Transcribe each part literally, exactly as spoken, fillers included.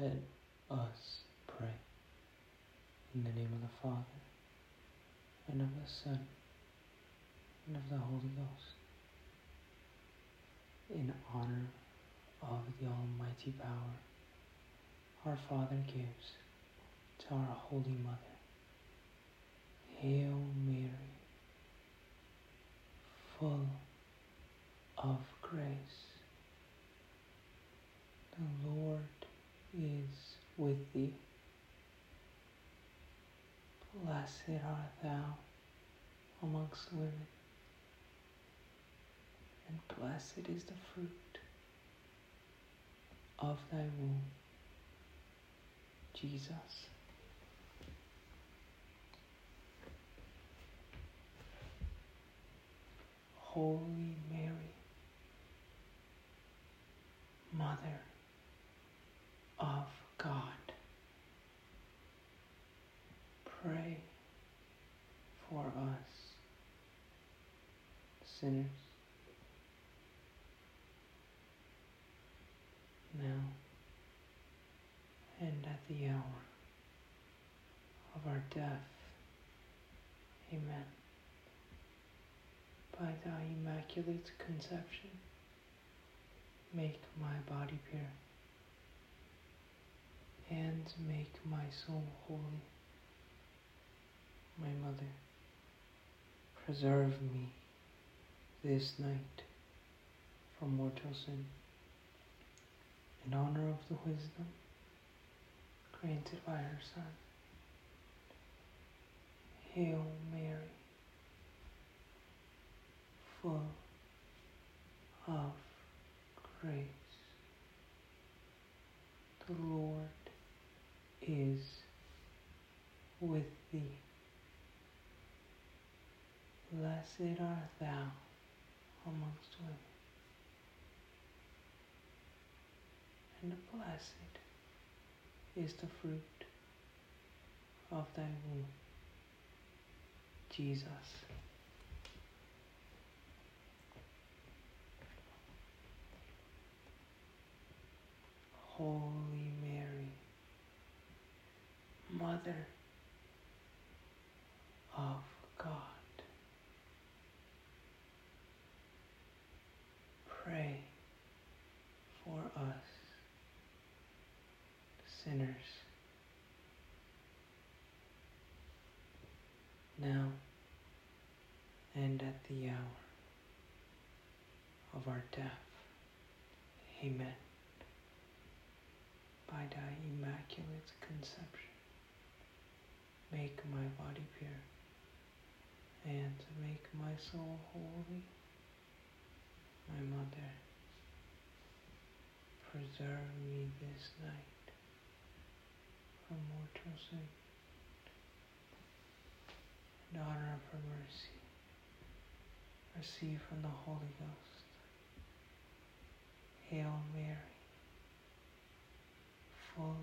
Let us pray. In the name of the Father, and of the Son, and of the Holy Ghost. In honor of the almighty power our Father gives to our Holy Mother. Hail Mary, full of grace, the Lord is with thee. Blessed art thou amongst women, and blessed is the fruit of thy womb, Jesus. Holy Mary, Mother of God, pray for us sinners, now and at the hour of our death. Amen. By thy immaculate conception, make my body pure, and make my soul holy. My Mother, preserve me this night from mortal sin. In honor of the wisdom granted by her Son, Hail Mary, full of grace, the Lord is with thee. Blessed art thou amongst women, and blessed is the fruit of thy womb, Jesus. Holy Mary, Mother of God, pray for us sinners, now and at the hour of our death. Amen. By thy immaculate conception, make my body pure, and make my soul holy. My Mother, preserve me this night from mortal sin. In honor of her mercy, receive from the Holy Ghost. Hail Mary, full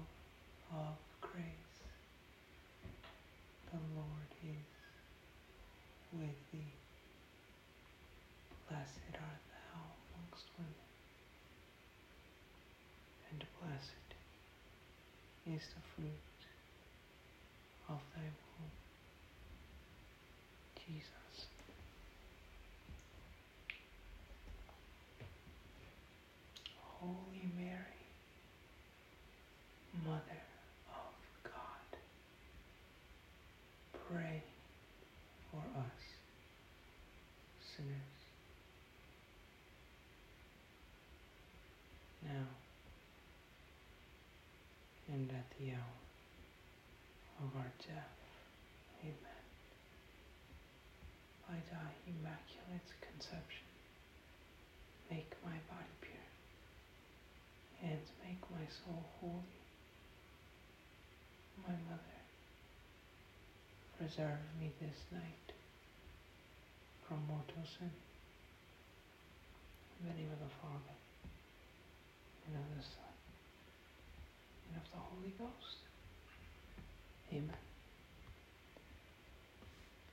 of grace, the Lord is with thee. Blessed art thou amongst women, and blessed is the fruit of thy womb, Jesus. Holy Mary, Mother of God, pray for us sinners, now and at the hour of our death. Amen. By thy immaculate conception, make my body pure, and make my soul holy. My Mother, preserve me this night from mortal sin. In the name of the Father, and of the Son, and of the Holy Ghost. Amen.